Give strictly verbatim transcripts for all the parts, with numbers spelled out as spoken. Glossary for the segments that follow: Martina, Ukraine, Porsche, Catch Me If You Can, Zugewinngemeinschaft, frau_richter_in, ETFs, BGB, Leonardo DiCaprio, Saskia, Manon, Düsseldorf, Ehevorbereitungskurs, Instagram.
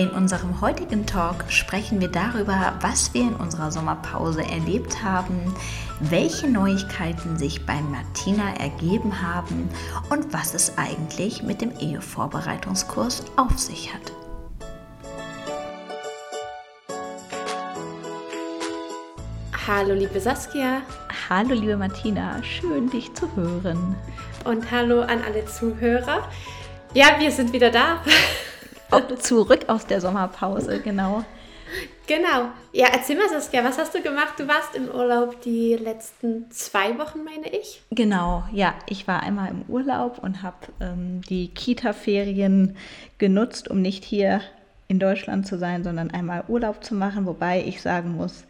In unserem heutigen Talk sprechen wir darüber, was wir in unserer Sommerpause erlebt haben, welche Neuigkeiten sich bei Martina ergeben haben und was es eigentlich mit dem Ehevorbereitungskurs auf sich hat. Hallo liebe Saskia. Hallo liebe Martina, schön dich zu hören. Und hallo an alle Zuhörer. Ja, wir sind wieder da. Ob zurück aus der Sommerpause, genau. Genau. Ja, erzähl mal Saskia, was hast du gemacht? Du warst im Urlaub die letzten zwei Wochen, meine ich? Genau, ja. Ich war einmal im Urlaub und habe ähm, die Kita-Ferien genutzt, um nicht hier in Deutschland zu sein, sondern einmal Urlaub zu machen. Wobei ich sagen muss,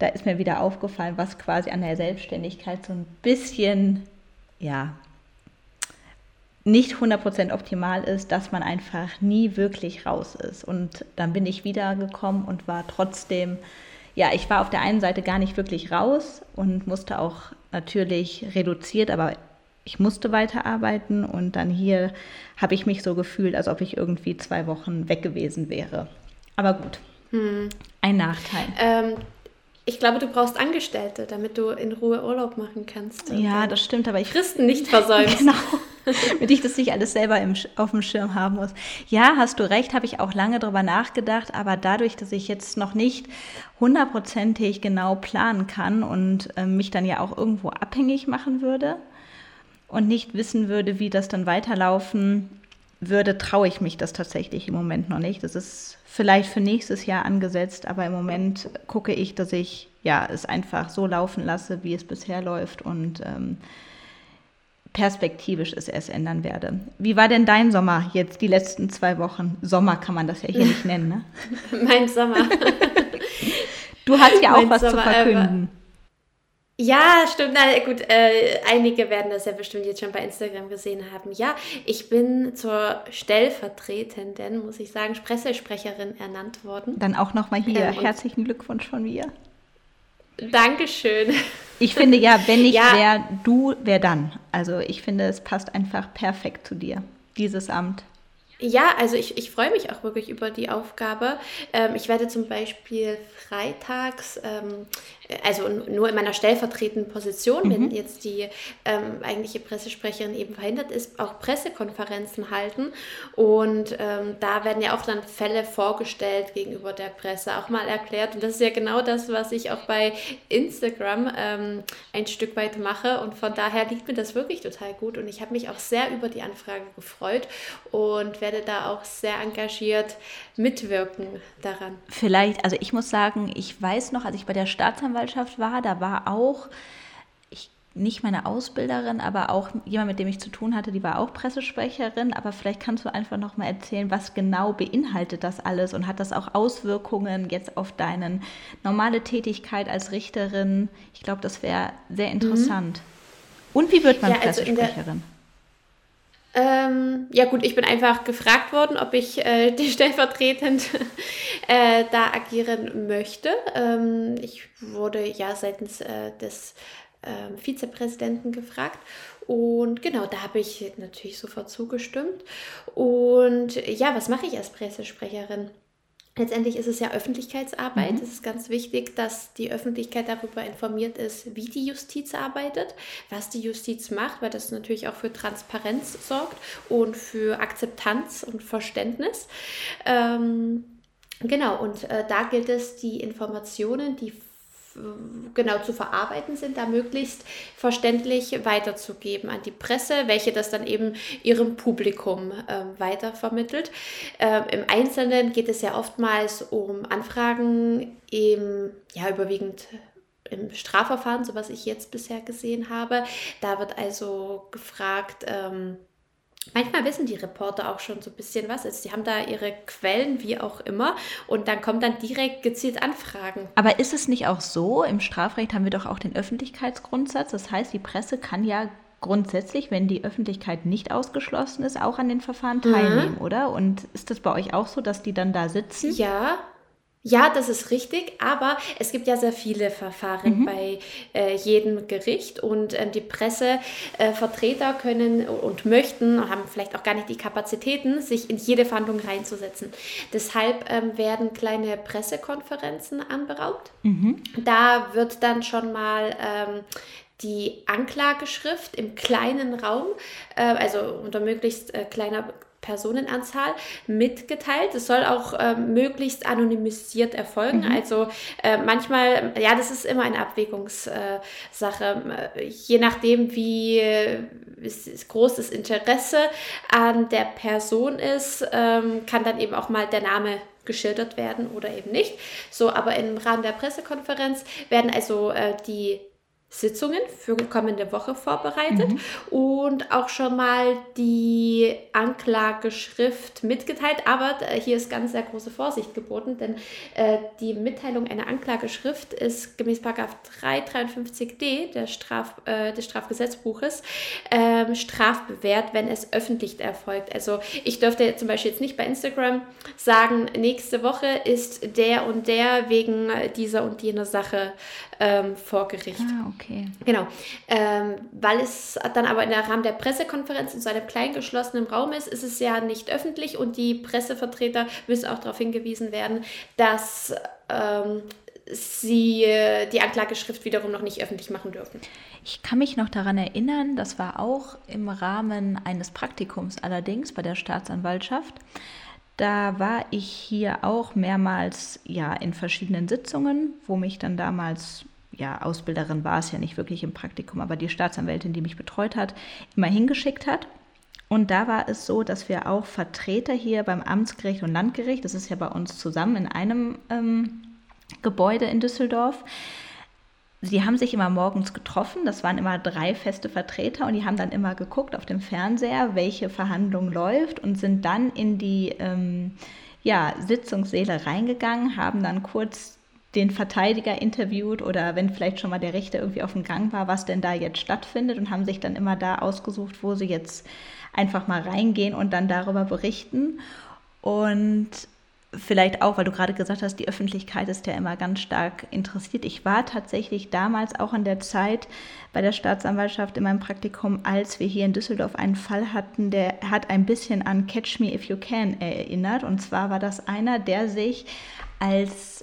da ist mir wieder aufgefallen, was quasi an der Selbstständigkeit so ein bisschen, ja, nicht hundert Prozent optimal ist, dass man einfach nie wirklich raus ist. Und dann bin ich wiedergekommen und war trotzdem, ja, ich war auf der einen Seite gar nicht wirklich raus und musste auch natürlich reduziert, aber ich musste weiterarbeiten und dann hier habe ich mich so gefühlt, als ob ich irgendwie zwei Wochen weg gewesen wäre. Aber gut, hm. ein Nachteil. Ähm Ich glaube, du brauchst Angestellte, damit du in Ruhe Urlaub machen kannst. Ja, das stimmt, aber ich... Fristen nicht versäumst. Genau, damit ich das nicht alles selber im, auf dem Schirm haben muss. Ja, hast du recht, habe ich auch lange drüber nachgedacht, aber dadurch, dass ich jetzt noch nicht hundertprozentig genau planen kann und äh, mich dann ja auch irgendwo abhängig machen würde und nicht wissen würde, wie das dann weiterlaufen würde, traue ich mich das tatsächlich im Moment noch nicht. Das ist vielleicht für nächstes Jahr angesetzt, aber im Moment gucke ich, dass ich ja, es einfach so laufen lasse, wie es bisher läuft und ähm, perspektivisch es erst ändern werde. Wie war denn dein Sommer jetzt die letzten zwei Wochen? Sommer kann man das ja hier nicht nennen, ne? Mein Sommer. Du hast ja auch mein was Sommer, zu verkünden. Äh, ja, stimmt. Na gut, äh, einige werden das ja bestimmt jetzt schon bei Instagram gesehen haben. Ja, ich bin zur stellvertretenden, muss ich sagen, Pressesprecherin ernannt worden. Dann auch nochmal hier. Ähm, Herzlichen Glückwunsch von mir. Dankeschön. Ich finde ja, wenn nicht ja. wer du, wer dann? Also ich finde, es passt einfach perfekt zu dir, dieses Amt. Ja, also ich, ich freue mich auch wirklich über die Aufgabe. Ähm, ich werde zum Beispiel freitags, ähm, also nur in meiner stellvertretenden Position, mhm. wenn jetzt die ähm, eigentliche Pressesprecherin eben verhindert ist, auch Pressekonferenzen halten. Und ähm, da werden ja auch dann Fälle vorgestellt gegenüber der Presse, auch mal erklärt. Und das ist ja genau das, was ich auch bei Instagram ähm, ein Stück weit mache. Und von daher liegt mir das wirklich total gut. Und ich habe mich auch sehr über die Anfrage gefreut und werde da auch sehr engagiert mitwirken daran. Vielleicht, also ich muss sagen, ich weiß noch, als ich bei der Staatsanwaltschaft war, da war auch, ich, nicht meine Ausbilderin, aber auch jemand, mit dem ich zu tun hatte, die war auch Pressesprecherin, aber vielleicht kannst du einfach noch mal erzählen, was genau beinhaltet das alles und hat das auch Auswirkungen jetzt auf deine normale Tätigkeit als Richterin? Ich glaube, das wäre sehr interessant. Mhm. Und wie wird man ja, also Pressesprecherin? Ähm, ja gut, ich bin einfach gefragt worden, ob ich äh, die stellvertretend äh, da agieren möchte. Ähm, ich wurde ja seitens äh, des äh, Vizepräsidenten gefragt. Und genau, da habe ich natürlich sofort zugestimmt. Und ja, was mache ich als Pressesprecherin? Letztendlich ist es ja Öffentlichkeitsarbeit. Mhm. Es ist ganz wichtig, dass die Öffentlichkeit darüber informiert ist, wie die Justiz arbeitet, was die Justiz macht, weil das natürlich auch für Transparenz sorgt und für Akzeptanz und Verständnis. Ähm, genau, und äh, da gilt es, die Informationen, die genau zu verarbeiten sind, da möglichst verständlich weiterzugeben an die Presse, welche das dann eben ihrem Publikum äh, weitervermittelt. Ähm, Im Einzelnen geht es ja oftmals um Anfragen, im, ja überwiegend im Strafverfahren, so was ich jetzt bisher gesehen habe. Da wird also gefragt, ähm, manchmal wissen die Reporter auch schon so ein bisschen was. Also die haben da ihre Quellen, wie auch immer. Und dann kommen dann direkt gezielt Anfragen. Aber ist es nicht auch so, im Strafrecht haben wir doch auch den Öffentlichkeitsgrundsatz. Das heißt, die Presse kann ja grundsätzlich, wenn die Öffentlichkeit nicht ausgeschlossen ist, auch an den Verfahren teilnehmen, mhm. oder? Und ist das bei euch auch so, dass die dann da sitzen? Ja. Ja, das ist richtig, aber es gibt ja sehr viele Verfahren mhm. bei äh, jedem Gericht und äh, die Pressevertreter äh, können und möchten, haben vielleicht auch gar nicht die Kapazitäten, sich in jede Verhandlung reinzusetzen. Deshalb ähm, werden kleine Pressekonferenzen anberaumt. Mhm. Da wird dann schon mal ähm, die Anklageschrift im kleinen Raum, äh, also unter möglichst äh, kleiner Personenanzahl mitgeteilt. Es soll auch äh, möglichst anonymisiert erfolgen. Mhm. Also äh, manchmal, ja, das ist immer eine Abwägungssache. Äh, Je nachdem, wie äh, groß das Interesse an der Person ist, äh, kann dann eben auch mal der Name geschildert werden oder eben nicht. So, aber im Rahmen der Pressekonferenz werden also äh, die Sitzungen für kommende Woche vorbereitet mhm. und auch schon mal die Anklageschrift mitgeteilt. Aber hier ist ganz sehr große Vorsicht geboten, denn äh, die Mitteilung einer Anklageschrift ist gemäß Paragraph dreihundertdreiundfünfzig d der Straf, äh, des Strafgesetzbuches äh, strafbewehrt, wenn es öffentlich erfolgt. Also ich dürfte zum Beispiel jetzt nicht bei Instagram sagen, nächste Woche ist der und der wegen dieser und jener Sache ähm, vor Gericht. Ah, okay. Okay. Genau, ähm, weil es dann aber im Rahmen der Pressekonferenz in so einem kleinen geschlossenen Raum ist, ist es ja nicht öffentlich und die Pressevertreter müssen auch darauf hingewiesen werden, dass ähm, sie äh, die Anklageschrift wiederum noch nicht öffentlich machen dürfen. Ich kann mich noch daran erinnern, das war auch im Rahmen eines Praktikums allerdings bei der Staatsanwaltschaft. Da war ich hier auch mehrmals ja, in verschiedenen Sitzungen, wo mich dann damals... ja, Ausbilderin war es ja nicht wirklich im Praktikum, aber die Staatsanwältin, die mich betreut hat, immer hingeschickt hat. Und da war es so, dass wir auch Vertreter hier beim Amtsgericht und Landgericht, das ist ja bei uns zusammen in einem ähm, Gebäude in Düsseldorf, sie haben sich immer morgens getroffen, das waren immer drei feste Vertreter und die haben dann immer geguckt auf dem Fernseher, welche Verhandlung läuft und sind dann in die ähm, ja, Sitzungssäle reingegangen, haben dann kurz den Verteidiger interviewt oder wenn vielleicht schon mal der Richter irgendwie auf dem Gang war, was denn da jetzt stattfindet und haben sich dann immer da ausgesucht, wo sie jetzt einfach mal reingehen und dann darüber berichten. Und vielleicht auch, weil du gerade gesagt hast, die Öffentlichkeit ist ja immer ganz stark interessiert. Ich war tatsächlich damals auch in der Zeit bei der Staatsanwaltschaft in meinem Praktikum, als wir hier in Düsseldorf einen Fall hatten, der hat ein bisschen an Catch Me If You Can erinnert. Und zwar war das einer, der sich als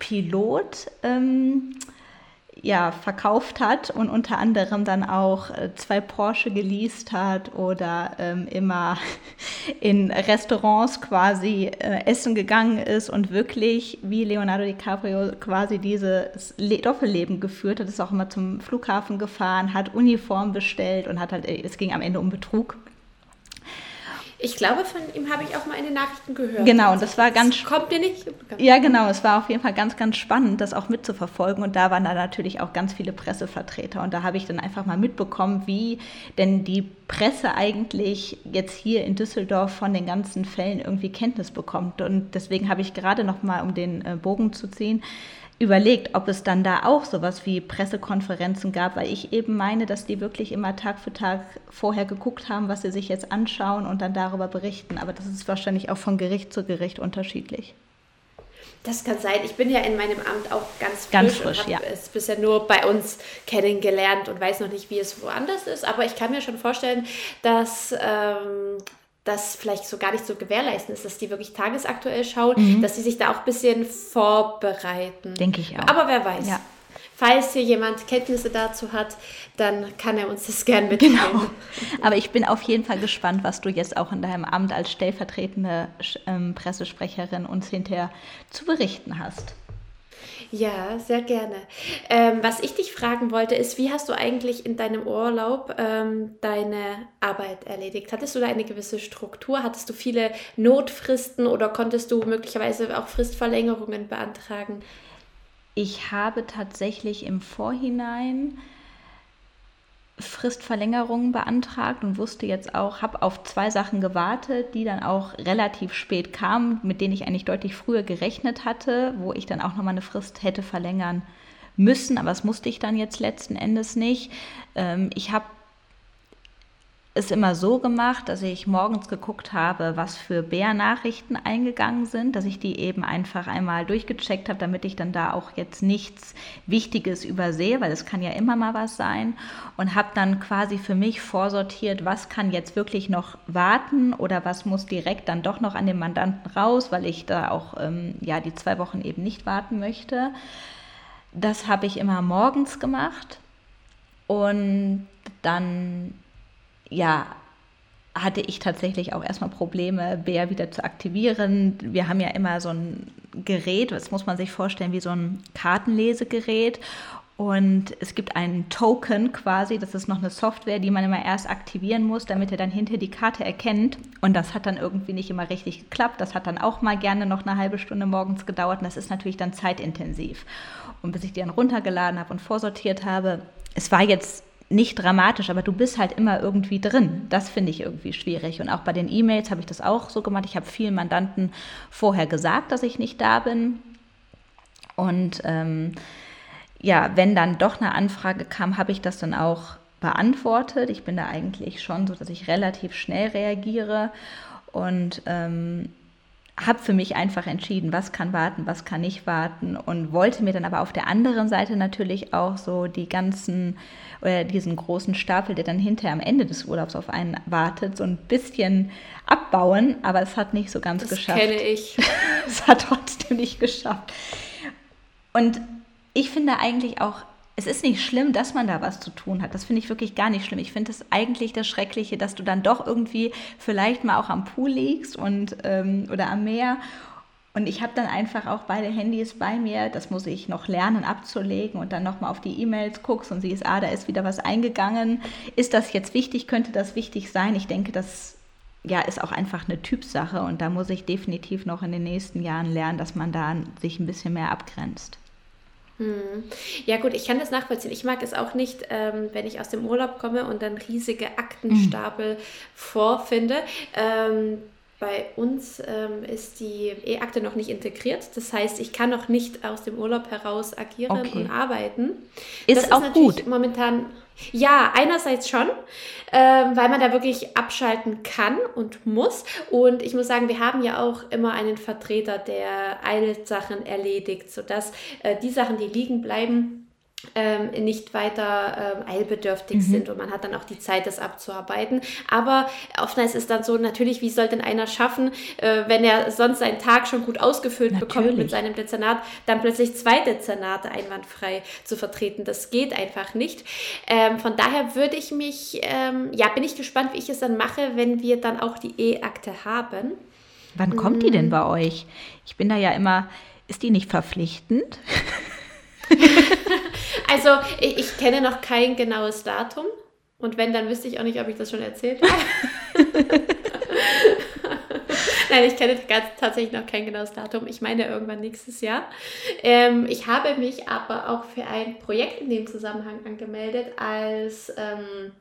Pilot ähm, ja, verkauft hat und unter anderem dann auch zwei Porsche geleast hat oder ähm, immer in Restaurants quasi äh, essen gegangen ist und wirklich wie Leonardo DiCaprio quasi dieses Le- Doppelleben geführt hat, ist auch immer zum Flughafen gefahren, hat Uniform bestellt und hat halt, es ging am Ende um Betrug. Ich glaube, von ihm habe ich auch mal in den Nachrichten gehört. Genau, und das war ganz... Das kommt dir nicht? Ja, genau, es war auf jeden Fall ganz, ganz spannend, das auch mitzuverfolgen. Und da waren da natürlich auch ganz viele Pressevertreter. Und da habe ich dann einfach mal mitbekommen, wie denn die Presse eigentlich jetzt hier in Düsseldorf von den ganzen Fällen irgendwie Kenntnis bekommt. Und deswegen habe ich gerade noch mal, um den Bogen zu ziehen, überlegt, ob es dann da auch sowas wie Pressekonferenzen gab, weil ich eben meine, dass die wirklich immer Tag für Tag vorher geguckt haben, was sie sich jetzt anschauen und dann darüber berichten. Aber das ist wahrscheinlich auch von Gericht zu Gericht unterschiedlich. Das kann sein. Ich bin ja in meinem Amt auch ganz frisch, ganz frisch und habe ja. es bisher nur bei uns kennengelernt und weiß noch nicht, wie es woanders ist. Aber ich kann mir schon vorstellen, dass... Ähm das vielleicht so gar nicht so gewährleisten ist, dass die wirklich tagesaktuell schauen, mhm. dass sie sich da auch ein bisschen vorbereiten. Denke ich auch. Aber wer weiß. Ja. Falls hier jemand Kenntnisse dazu hat, dann kann er uns das gern mitteilen. Genau. Aber ich bin auf jeden Fall gespannt, was du jetzt auch in deinem Amt als stellvertretende ähm, Pressesprecherin uns hinterher zu berichten hast. Ja, sehr gerne. Ähm, was ich dich fragen wollte, ist, wie hast du eigentlich in deinem Urlaub ähm, deine Arbeit erledigt? Hattest du da eine gewisse Struktur? Hattest du viele Notfristen oder konntest du möglicherweise auch Fristverlängerungen beantragen? Ich habe tatsächlich im Vorhinein Fristverlängerungen beantragt und wusste jetzt auch, habe auf zwei Sachen gewartet, die dann auch relativ spät kamen, mit denen ich eigentlich deutlich früher gerechnet hatte, wo ich dann auch nochmal eine Frist hätte verlängern müssen, aber das musste ich dann jetzt letzten Endes nicht. Ich habe es immer so gemacht, dass ich morgens geguckt habe, was für Bär-Nachrichten eingegangen sind, dass ich die eben einfach einmal durchgecheckt habe, damit ich dann da auch jetzt nichts Wichtiges übersehe, weil es kann ja immer mal was sein, und habe dann quasi für mich vorsortiert, was kann jetzt wirklich noch warten oder was muss direkt dann doch noch an den Mandanten raus, weil ich da auch ähm, ja, die zwei Wochen eben nicht warten möchte. Das habe ich immer morgens gemacht und dann ja, hatte ich tatsächlich auch erstmal Probleme, Bär wieder zu aktivieren. Wir haben ja immer so ein Gerät, das muss man sich vorstellen wie so ein Kartenlesegerät, und es gibt einen Token quasi, das ist noch eine Software, die man immer erst aktivieren muss, damit er dann hinter die Karte erkennt, und das hat dann irgendwie nicht immer richtig geklappt, das hat dann auch mal gerne noch eine halbe Stunde morgens gedauert, und das ist natürlich dann zeitintensiv. Und bis ich die dann runtergeladen habe und vorsortiert habe, es war jetzt nicht dramatisch, aber du bist halt immer irgendwie drin. Das finde ich irgendwie schwierig. Und auch bei den E-Mails habe ich das auch so gemacht. Ich habe vielen Mandanten vorher gesagt, dass ich nicht da bin. Und ähm, ja, wenn dann doch eine Anfrage kam, habe ich das dann auch beantwortet. Ich bin da eigentlich schon so, dass ich relativ schnell reagiere und ähm, habe für mich einfach entschieden, was kann warten, was kann nicht warten, und wollte mir dann aber auf der anderen Seite natürlich auch so die ganzen, oder diesen großen Stapel, der dann hinterher am Ende des Urlaubs auf einen wartet, so ein bisschen abbauen, aber es hat nicht so ganz das geschafft. Das kenne ich. Es hat trotzdem nicht geschafft. Und ich finde eigentlich auch, es ist nicht schlimm, dass man da was zu tun hat. Das finde ich wirklich gar nicht schlimm. Ich finde das eigentlich das Schreckliche, dass du dann doch irgendwie vielleicht mal auch am Pool liegst und, ähm, oder am Meer. Und ich habe dann einfach auch beide Handys bei mir. Das muss ich noch lernen abzulegen, und dann nochmal auf die E-Mails guckst und siehst, ah, da ist wieder was eingegangen. Ist das jetzt wichtig? Könnte das wichtig sein? Ich denke, das ja, ist auch einfach eine Typsache. Und da muss ich definitiv noch in den nächsten Jahren lernen, dass man da sich ein bisschen mehr abgrenzt. Hm. Ja gut, ich kann das nachvollziehen. Ich mag es auch nicht, ähm, wenn ich aus dem Urlaub komme und dann riesige Aktenstapel mhm. vorfinde. Ähm, bei uns ähm, ist die E-Akte noch nicht integriert. Das heißt, ich kann noch nicht aus dem Urlaub heraus agieren okay. und arbeiten. Ist das auch ist natürlich gut. Momentan, ja, einerseits schon, ähm, weil man da wirklich abschalten kann und muss. Und ich muss sagen, wir haben ja auch immer einen Vertreter, der Eilsachen erledigt, sodass äh, die Sachen, die liegen bleiben, Ähm, nicht weiter ähm, eilbedürftig mhm. sind, und man hat dann auch die Zeit, das abzuarbeiten. Aber oftmals ist dann so, natürlich, wie soll denn einer schaffen, äh, wenn er sonst seinen Tag schon gut ausgefüllt natürlich. bekommt mit seinem Dezernat, dann plötzlich zwei Dezernate einwandfrei zu vertreten. Das geht einfach nicht. Ähm, von daher würde ich mich, ähm, ja, bin ich gespannt, wie ich es dann mache, wenn wir dann auch die E-Akte haben. Wann mhm. kommt die denn bei euch? Ich bin da ja immer, ist die nicht verpflichtend? Also ich, ich kenne noch kein genaues Datum, und wenn, dann wüsste ich auch nicht, ob ich das schon erzählt habe. Nein, ich kenne tatsächlich noch kein genaues Datum. Ich meine irgendwann nächstes Jahr. Ähm, ich habe mich aber auch für ein Projekt in dem Zusammenhang angemeldet als ähm,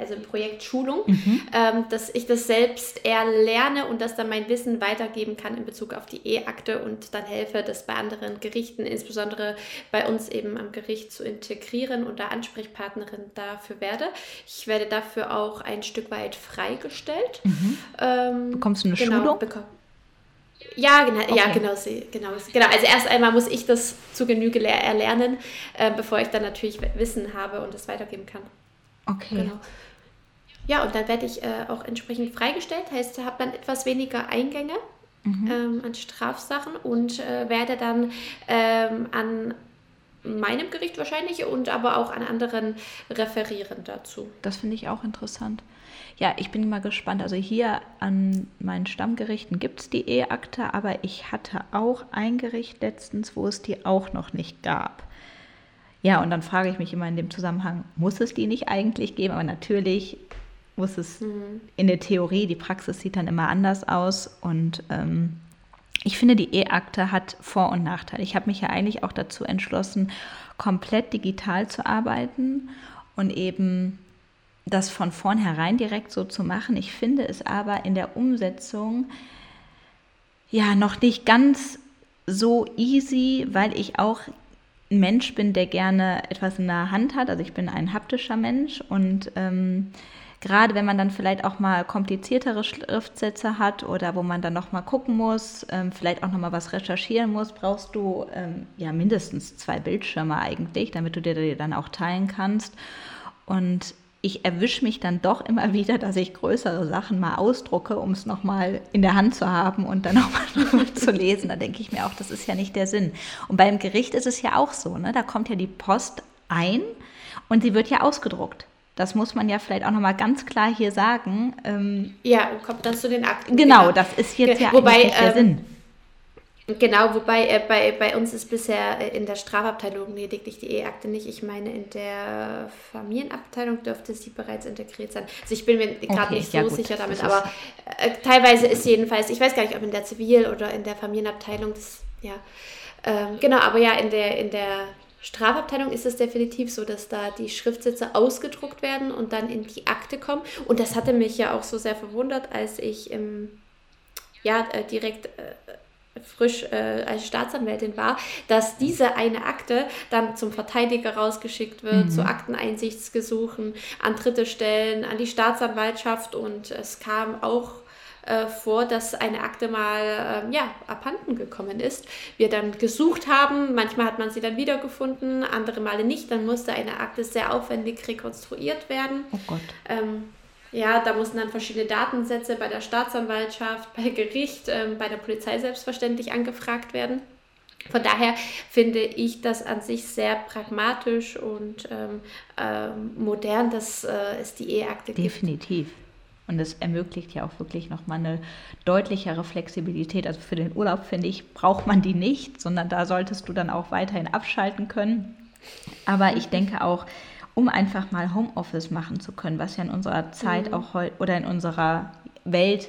also ein Projekt Schulung, mhm. ähm, dass ich das selbst erlerne und dass dann mein Wissen weitergeben kann in Bezug auf die E-Akte und dann helfe, das bei anderen Gerichten, insbesondere bei uns eben am Gericht, zu integrieren und da Ansprechpartnerin dafür werde. Ich werde dafür auch ein Stück weit freigestellt. Mhm. Ähm, Bekommst du eine genau, Schulung? Beko- Ja, genau, okay. ja genau, sie, genau, genau. Also erst einmal muss ich das zu Genüge le- erlernen, äh, bevor ich dann natürlich Wissen habe und es weitergeben kann. Okay. Genau. Ja, und dann werde ich äh, auch entsprechend freigestellt, heißt, ich habe dann etwas weniger Eingänge mhm. ähm, an Strafsachen und äh, werde dann ähm, an meinem Gericht wahrscheinlich und aber auch an anderen referieren dazu. Das finde ich auch interessant. Ja, ich bin mal gespannt. Also hier an meinen Stammgerichten gibt es die E-Akte, aber ich hatte auch ein Gericht letztens, wo es die auch noch nicht gab. Ja, und dann frage ich mich immer in dem Zusammenhang, muss es die nicht eigentlich geben? Aber natürlich muss es mhm. in der Theorie, die Praxis sieht dann immer anders aus. Und ähm, ich finde, die E-Akte hat Vor- und Nachteile. Ich habe mich ja eigentlich auch dazu entschlossen, komplett digital zu arbeiten und eben das von vornherein direkt so zu machen. Ich finde es aber in der Umsetzung ja noch nicht ganz so easy, weil ich auch ein Mensch bin, der gerne etwas in der Hand hat. Also ich bin ein haptischer Mensch und ähm, gerade wenn man dann vielleicht auch mal kompliziertere Schriftsätze hat oder wo man dann nochmal gucken muss, ähm, vielleicht auch nochmal was recherchieren muss, brauchst du ähm, ja mindestens zwei Bildschirme eigentlich, damit du dir die dann auch teilen kannst. Und ich erwische mich dann doch immer wieder, dass ich größere Sachen mal ausdrucke, um es nochmal in der Hand zu haben und dann nochmal drüber zu lesen. Da denke ich mir auch, das ist ja nicht der Sinn. Und beim Gericht ist es ja auch so, ne? Da kommt ja die Post ein und sie wird ja ausgedruckt. Das muss man ja vielleicht auch nochmal ganz klar hier sagen. Ähm, ja, kommt dann zu den Akten. Genau, das ist jetzt ja, ja wobei, eigentlich nicht der ähm, Sinn. Genau, wobei äh, bei, bei uns ist bisher äh, in der Strafabteilung lediglich die E-Akte nicht. Ich meine, in der Familienabteilung dürfte sie bereits integriert sein. Also ich bin mir okay, gerade nicht ja so gut. sicher damit, das aber äh, teilweise ist jedenfalls, ich weiß gar nicht, ob in der Zivil- oder in der Familienabteilung, das, ja, ähm, genau, aber ja, in der, in der Strafabteilung ist es definitiv so, dass da die Schriftsätze ausgedruckt werden und dann in die Akte kommen. Und das hatte mich ja auch so sehr verwundert, als ich ähm, ja, äh, direkt... Äh, frisch äh, als Staatsanwältin war, dass diese eine Akte dann zum Verteidiger rausgeschickt wird, mhm. zu Akteneinsichtsgesuchen, an dritte Stellen, an die Staatsanwaltschaft und es kam auch äh, vor, dass eine Akte mal äh, ja, abhanden gekommen ist. Wir dann gesucht haben, manchmal hat man sie dann wiedergefunden, andere Male nicht, dann musste eine Akte sehr aufwendig rekonstruiert werden. Oh Gott. Ähm, Ja, da mussten dann verschiedene Datensätze bei der Staatsanwaltschaft, bei Gericht, ähm, bei der Polizei selbstverständlich angefragt werden. Von daher finde ich das an sich sehr pragmatisch und ähm, ähm, modern, dass äh, es die E-Akte gibt. Definitiv. Und das ermöglicht ja auch wirklich nochmal eine deutlichere Flexibilität. Also für den Urlaub, finde ich, braucht man die nicht, sondern da solltest du dann auch weiterhin abschalten können. Aber ich denke auch, um einfach mal Homeoffice machen zu können, was ja in unserer Zeit mhm. auch heute oder in unserer Welt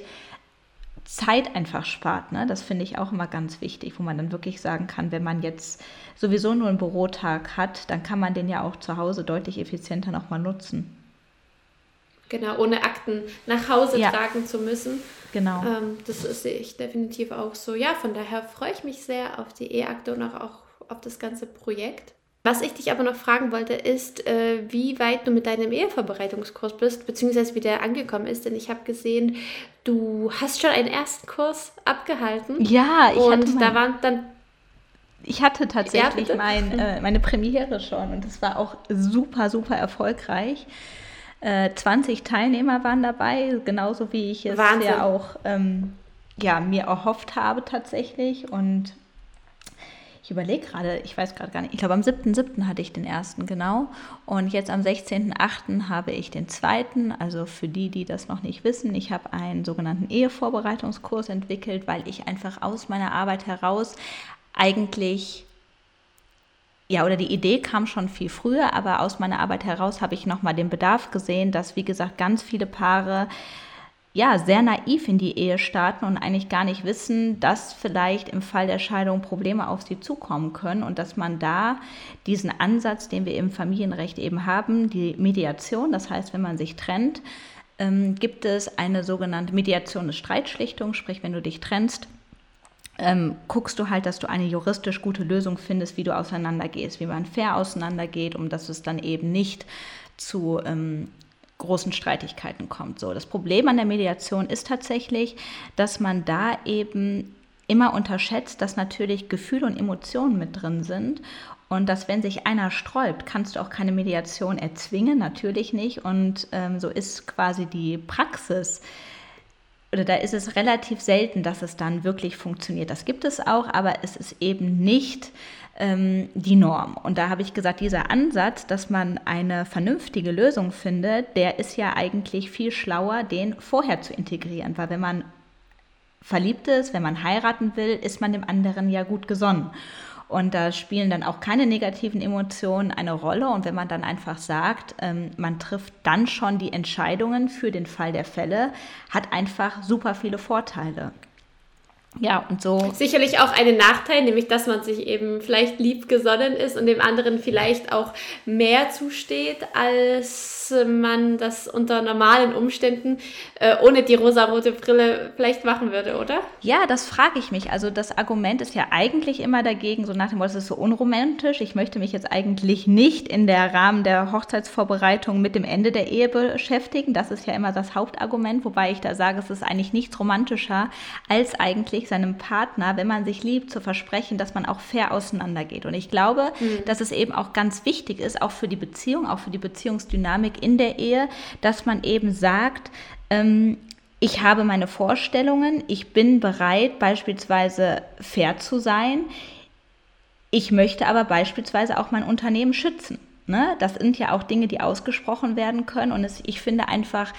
Zeit einfach spart. Ne? Das finde ich auch immer ganz wichtig, wo man dann wirklich sagen kann, wenn man jetzt sowieso nur einen Bürotag hat, dann kann man den ja auch zu Hause deutlich effizienter nochmal nutzen. Genau, ohne Akten nach Hause ja. tragen zu müssen. Genau. Ähm, das sehe ich definitiv auch so. Ja, von daher freue ich mich sehr auf die E-Akte und auch auf das ganze Projekt. Was ich dich aber noch fragen wollte, ist, äh, wie weit du mit deinem Ehevorbereitungskurs bist, beziehungsweise wie der angekommen ist. Denn ich habe gesehen, du hast schon einen ersten Kurs abgehalten. Ja, ich und hatte mein, da waren dann ich hatte tatsächlich ja, mein, äh, meine Premiere schon und das war auch super, super erfolgreich. Äh, zwanzig Teilnehmer waren dabei, genauso wie ich es Wahnsinn. ja auch ähm, ja, mir erhofft habe tatsächlich und ich überlege gerade, ich weiß gerade gar nicht, ich glaube am siebten siebten hatte ich den ersten, genau. Und jetzt am sechzehnten achten habe ich den zweiten. Also für die, die das noch nicht wissen, ich habe einen sogenannten Ehevorbereitungskurs entwickelt, weil ich einfach aus meiner Arbeit heraus eigentlich, ja, oder die Idee kam schon viel früher, aber aus meiner Arbeit heraus habe ich nochmal den Bedarf gesehen, dass, wie gesagt, ganz viele Paare, ja, sehr naiv in die Ehe starten und eigentlich gar nicht wissen, dass vielleicht im Fall der Scheidung Probleme auf sie zukommen können und dass man da diesen Ansatz, den wir im Familienrecht eben haben, die Mediation, das heißt, wenn man sich trennt, ähm, gibt es eine sogenannte Mediation des Streitschlichtung, sprich, wenn du dich trennst, ähm, guckst du halt, dass du eine juristisch gute Lösung findest, wie du auseinandergehst, wie man fair auseinandergeht, um dass es dann eben nicht zu ähm, großen Streitigkeiten kommt. So, das Problem an der Mediation ist tatsächlich, dass man da eben immer unterschätzt, dass natürlich Gefühle und Emotionen mit drin sind und dass, wenn sich einer sträubt, kannst du auch keine Mediation erzwingen, natürlich nicht. Und ähm, so ist quasi die Praxis, oder da ist es relativ selten, dass es dann wirklich funktioniert. Das gibt es auch, aber es ist eben nicht ähm, die Norm. Und da habe ich gesagt, dieser Ansatz, dass man eine vernünftige Lösung findet, der ist ja eigentlich viel schlauer, den vorher zu integrieren. Weil wenn man verliebt ist, wenn man heiraten will, ist man dem anderen ja gut gesonnen. Und da spielen dann auch keine negativen Emotionen eine Rolle. Und wenn man dann einfach sagt, ähm, man trifft dann schon die Entscheidungen für den Fall der Fälle, hat einfach super viele Vorteile. Ja, und so. Sicherlich auch einen Nachteil, nämlich, dass man sich eben vielleicht liebgesonnen ist und dem anderen vielleicht auch mehr zusteht, als man das unter normalen Umständen äh, ohne die rosarote Brille vielleicht machen würde, oder? Ja, das frage ich mich. Also das Argument ist ja eigentlich immer dagegen, so nach dem Motto, das ist so unromantisch. Ich möchte mich jetzt eigentlich nicht in der Rahmen der Hochzeitsvorbereitung mit dem Ende der Ehe beschäftigen. Das ist ja immer das Hauptargument, wobei ich da sage, es ist eigentlich nichts romantischer, als eigentlich seinem Partner, wenn man sich liebt, zu versprechen, dass man auch fair auseinandergeht. Und ich glaube, mhm. dass es eben auch ganz wichtig ist, auch für die Beziehung, auch für die Beziehungsdynamik in der Ehe, dass man eben sagt, ähm, ich habe meine Vorstellungen, ich bin bereit, beispielsweise fair zu sein, ich möchte aber beispielsweise auch mein Unternehmen schützen. Ne? Das sind ja auch Dinge, die ausgesprochen werden können. Und es, ich finde einfach,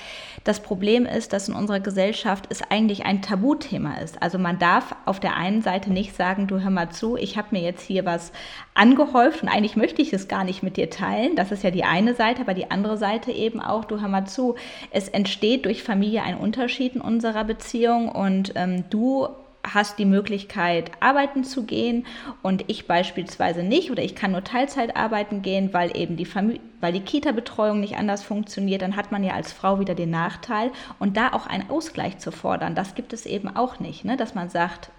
das Problem ist, dass in unserer Gesellschaft es eigentlich ein Tabuthema ist. Also man darf auf der einen Seite nicht sagen, du hör mal zu, ich habe mir jetzt hier was angehäuft und eigentlich möchte ich es gar nicht mit dir teilen. Das ist ja die eine Seite, aber die andere Seite eben auch, du hör mal zu, es entsteht durch Familie ein Unterschied in unserer Beziehung und ähm, du hast die Möglichkeit, arbeiten zu gehen und ich beispielsweise nicht oder ich kann nur Teilzeit arbeiten gehen, weil eben die Familie, weil die Kita-Betreuung nicht anders funktioniert, dann hat man ja als Frau wieder den Nachteil und da auch einen Ausgleich zu fordern, das gibt es eben auch nicht, ne? Dass man sagt,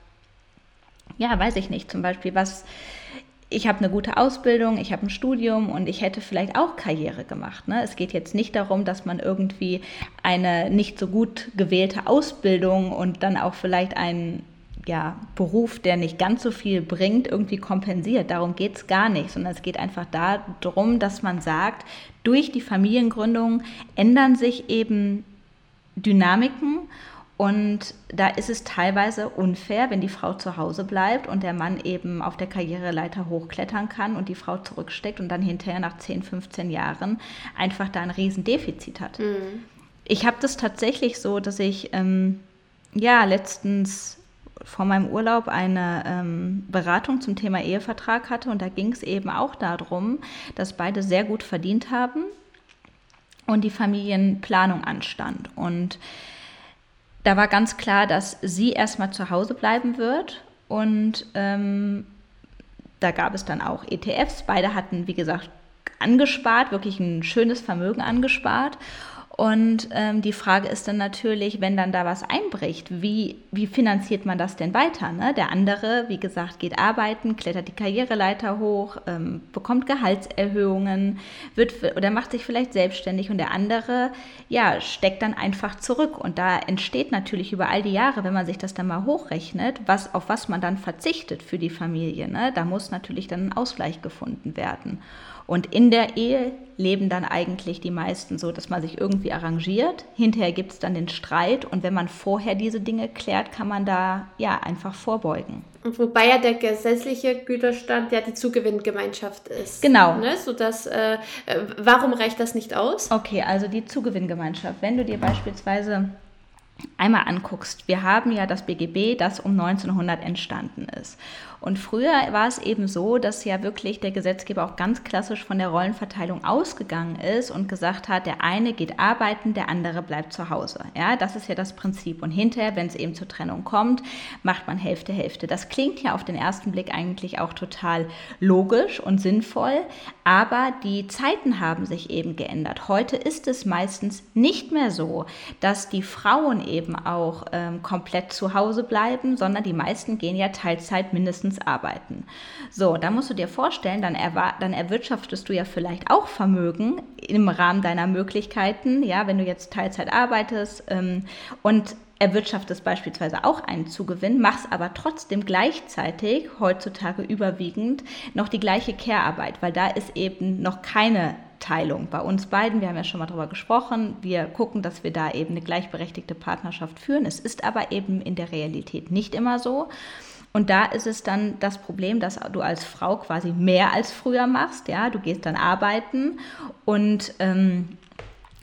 ja, weiß ich nicht, zum Beispiel, was ich habe eine gute Ausbildung, ich habe ein Studium und ich hätte vielleicht auch Karriere gemacht. Ne? Es geht jetzt nicht darum, dass man irgendwie eine nicht so gut gewählte Ausbildung und dann auch vielleicht einen ja, Beruf, der nicht ganz so viel bringt, irgendwie kompensiert. Darum geht es gar nicht, sondern es geht einfach darum, dass man sagt, durch die Familiengründung ändern sich eben Dynamiken und da ist es teilweise unfair, wenn die Frau zu Hause bleibt und der Mann eben auf der Karriereleiter hochklettern kann und die Frau zurücksteckt und dann hinterher nach zehn, fünfzehn Jahren einfach da ein Riesendefizit hat. Mhm. Ich habe das tatsächlich so, dass ich ähm, ja letztens vor meinem Urlaub eine ähm, Beratung zum Thema Ehevertrag hatte und da ging es eben auch darum, dass beide sehr gut verdient haben und die Familienplanung anstand. Und da war ganz klar, dass sie erstmal zu Hause bleiben wird und ähm, da gab es dann auch E T Fs. Beide hatten, wie gesagt, angespart, wirklich ein schönes Vermögen angespart. Und ähm, die Frage ist dann natürlich, wenn dann da was einbricht, wie, wie finanziert man das denn weiter? Ne? Der andere, wie gesagt, geht arbeiten, klettert die Karriereleiter hoch, ähm, bekommt Gehaltserhöhungen, wird oder macht sich vielleicht selbstständig und der andere, ja, steckt dann einfach zurück. Und da entsteht natürlich über all die Jahre, wenn man sich das dann mal hochrechnet, was, auf was man dann verzichtet für die Familie. Ne? Da muss natürlich dann ein Ausgleich gefunden werden. Und in der Ehe leben dann eigentlich die meisten so, dass man sich irgendwie arrangiert. Hinterher gibt es dann den Streit und wenn man vorher diese Dinge klärt, kann man da ja einfach vorbeugen. Und wobei ja der gesetzliche Güterstand ja die Zugewinngemeinschaft ist. Genau. Ne? So dass, äh, warum reicht das nicht aus? Okay, also die Zugewinngemeinschaft. Wenn du dir beispielsweise einmal anguckst, wir haben ja das B G B, das um neunzehnhundert entstanden ist. Und früher war es eben so, dass ja wirklich der Gesetzgeber auch ganz klassisch von der Rollenverteilung ausgegangen ist und gesagt hat, der eine geht arbeiten, der andere bleibt zu Hause. Ja, das ist ja das Prinzip. Und hinterher, wenn es eben zur Trennung kommt, macht man Hälfte, Hälfte. Das klingt ja auf den ersten Blick eigentlich auch total logisch und sinnvoll, aber die Zeiten haben sich eben geändert. Heute ist es meistens nicht mehr so, dass die Frauen eben auch ähm, komplett zu Hause bleiben, sondern die meisten gehen ja Teilzeit mindestens arbeiten. So, da musst du dir vorstellen, dann, erwar- dann erwirtschaftest du ja vielleicht auch Vermögen im Rahmen deiner Möglichkeiten, ja, wenn du jetzt Teilzeit arbeitest ähm, und erwirtschaftest beispielsweise auch einen Zugewinn, machst aber trotzdem gleichzeitig, heutzutage überwiegend, noch die gleiche Care-Arbeit, weil da ist eben noch keine Teilung. Bei uns beiden, wir haben ja schon mal darüber gesprochen, wir gucken, dass wir da eben eine gleichberechtigte Partnerschaft führen. Es ist aber eben in der Realität nicht immer so. Und da ist es dann das Problem, dass du als Frau quasi mehr als früher machst. Ja, du gehst dann arbeiten und ähm,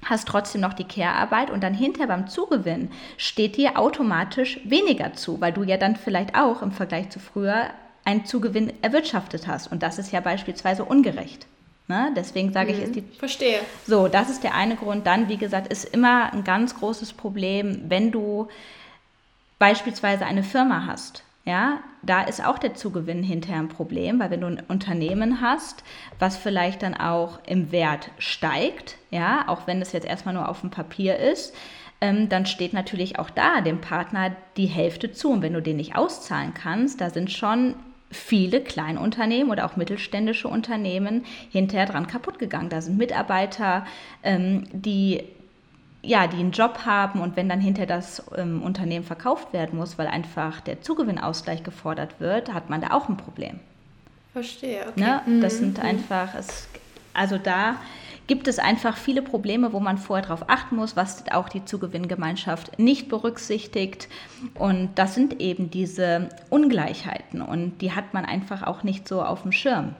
hast trotzdem noch die Care-Arbeit und dann hinterher beim Zugewinn steht dir automatisch weniger zu, weil du ja dann vielleicht auch im Vergleich zu früher einen Zugewinn erwirtschaftet hast. Und das ist ja beispielsweise ungerecht. Ne? Deswegen sage mhm, ich, ist die... Verstehe. So, das ist der eine Grund. Dann, wie gesagt, ist immer ein ganz großes Problem, wenn du beispielsweise eine Firma hast, ja, da ist auch der Zugewinn hinterher ein Problem, weil wenn du ein Unternehmen hast, was vielleicht dann auch im Wert steigt, ja, auch wenn es jetzt erstmal nur auf dem Papier ist, ähm, dann steht natürlich auch da dem Partner die Hälfte zu. Und wenn du den nicht auszahlen kannst, da sind schon viele Kleinunternehmen oder auch mittelständische Unternehmen hinterher dran kaputt gegangen. Da sind Mitarbeiter, ähm, die... ja, die einen Job haben und wenn dann hinter das ähm, Unternehmen verkauft werden muss, weil einfach der Zugewinnausgleich gefordert wird, hat man da auch ein Problem. Verstehe, okay. Ne? Mhm. Das sind einfach, es, also da gibt es einfach viele Probleme, wo man vorher drauf achten muss, was auch die Zugewinngemeinschaft nicht berücksichtigt. Und das sind eben diese Ungleichheiten und die hat man einfach auch nicht so auf dem Schirm.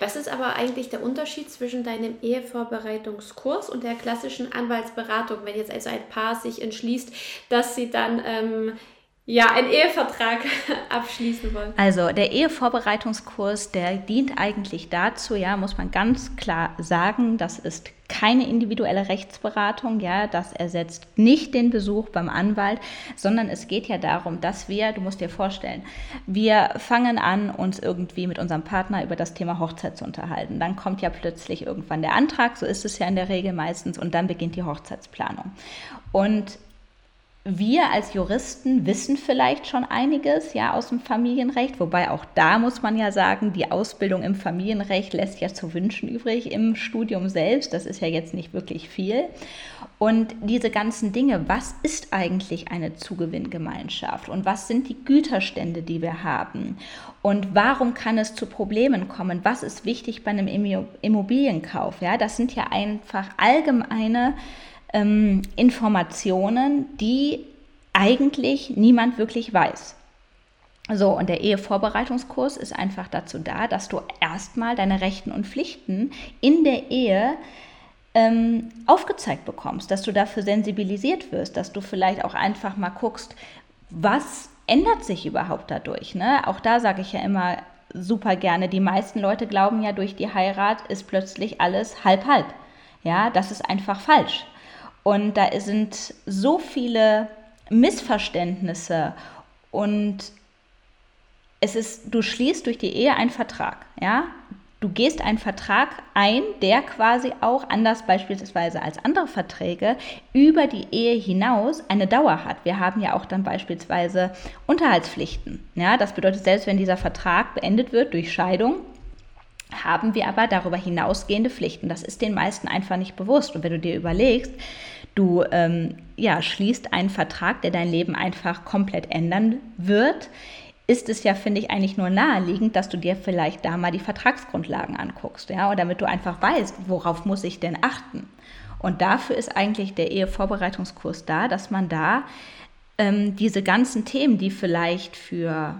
Was ist aber eigentlich der Unterschied zwischen deinem Ehevorbereitungskurs und der klassischen Anwaltsberatung, wenn jetzt also ein Paar sich entschließt, dass sie dann ähm, ja, einen Ehevertrag abschließen wollen? Also der Ehevorbereitungskurs, der dient eigentlich dazu, ja, muss man ganz klar sagen, das ist keine individuelle Rechtsberatung, ja, das ersetzt nicht den Besuch beim Anwalt, sondern es geht ja darum, dass wir, du musst dir vorstellen, wir fangen an, uns irgendwie mit unserem Partner über das Thema Hochzeit zu unterhalten. Dann kommt ja plötzlich irgendwann der Antrag, so ist es ja in der Regel meistens, und dann beginnt die Hochzeitsplanung. Und wir als Juristen wissen vielleicht schon einiges, ja, aus dem Familienrecht, wobei auch da muss man ja sagen, die Ausbildung im Familienrecht lässt ja zu wünschen übrig im Studium selbst, das ist ja jetzt nicht wirklich viel. Und diese ganzen Dinge, was ist eigentlich eine Zugewinngemeinschaft und was sind die Güterstände, die wir haben und warum kann es zu Problemen kommen, was ist wichtig bei einem Immobilienkauf, ja, das sind ja einfach allgemeine Ähm, Informationen, die eigentlich niemand wirklich weiß. So, und der Ehevorbereitungskurs ist einfach dazu da, dass du erstmal deine Rechten und Pflichten in der Ehe ähm, aufgezeigt bekommst, dass du dafür sensibilisiert wirst, dass du vielleicht auch einfach mal guckst, was ändert sich überhaupt dadurch, ne? Auch da sage ich ja immer super gerne, die meisten Leute glauben ja, durch die Heirat ist plötzlich alles halb-halb. Ja, das ist einfach falsch. Und da sind so viele Missverständnisse und es ist, du schließt durch die Ehe einen Vertrag, ja? Du gehst einen Vertrag ein, der quasi auch anders beispielsweise als andere Verträge über die Ehe hinaus eine Dauer hat. Wir haben ja auch dann beispielsweise Unterhaltspflichten, ja? Das bedeutet, selbst wenn dieser Vertrag beendet wird durch Scheidung, haben wir aber darüber hinausgehende Pflichten. Das ist den meisten einfach nicht bewusst. Und wenn du dir überlegst, du ähm, ja, schließt einen Vertrag, der dein Leben einfach komplett ändern wird, ist es ja, finde ich, eigentlich nur naheliegend, dass du dir vielleicht da mal die Vertragsgrundlagen anguckst, ja, und damit du einfach weißt, worauf muss ich denn achten. Und dafür ist eigentlich der Ehevorbereitungskurs da, dass man da ähm, diese ganzen Themen, die vielleicht für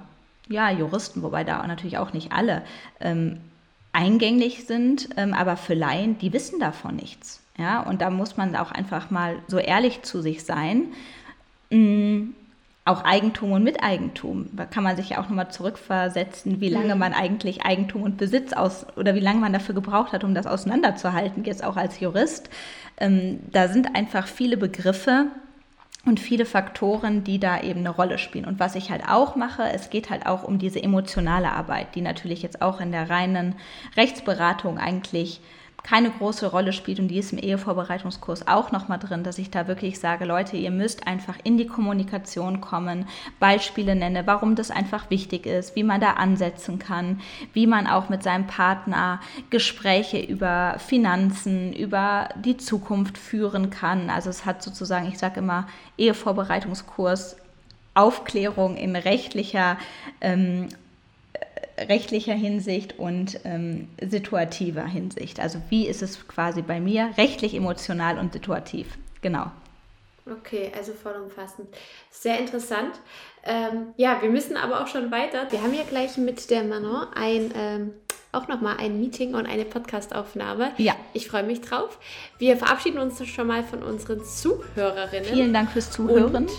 ja, Juristen, wobei da natürlich auch nicht alle, ähm, eingänglich sind, aber für Laien, die wissen davon nichts. Ja? Und da muss man auch einfach mal so ehrlich zu sich sein. Auch Eigentum und Miteigentum. Da kann man sich ja auch nochmal zurückversetzen, wie lange man eigentlich Eigentum und Besitz aus oder wie lange man dafür gebraucht hat, um das auseinanderzuhalten, jetzt auch als Jurist. Da sind einfach viele Begriffe und viele Faktoren, die da eben eine Rolle spielen. Und was ich halt auch mache, es geht halt auch um diese emotionale Arbeit, die natürlich jetzt auch in der reinen Rechtsberatung eigentlich keine große Rolle spielt und die ist im Ehevorbereitungskurs auch nochmal drin, dass ich da wirklich sage, Leute, ihr müsst einfach in die Kommunikation kommen, Beispiele nenne, warum das einfach wichtig ist, wie man da ansetzen kann, wie man auch mit seinem Partner Gespräche über Finanzen, über die Zukunft führen kann. Also es hat sozusagen, ich sage immer, Ehevorbereitungskurs, Aufklärung in rechtlicher ähm, rechtlicher Hinsicht und ähm, situativer Hinsicht. Also wie ist es quasi bei mir? Rechtlich, emotional und situativ. Genau. Okay, also vollumfassend. Sehr interessant. Ähm, ja, wir müssen aber auch schon weiter. Wir haben ja gleich mit der Manon ein, ähm, auch nochmal ein Meeting und eine Podcast-Aufnahme. Ja. Ich freue mich drauf. Wir verabschieden uns schon mal von unseren Zuhörerinnen. Vielen Dank fürs Zuhören. Und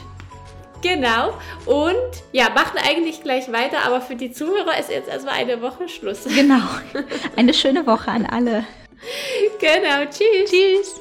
Genau. Und ja, machen eigentlich gleich weiter, aber für die Zuhörer ist jetzt erstmal eine Woche Schluss. Genau. Eine schöne Woche an alle. Genau. Tschüss. Tschüss.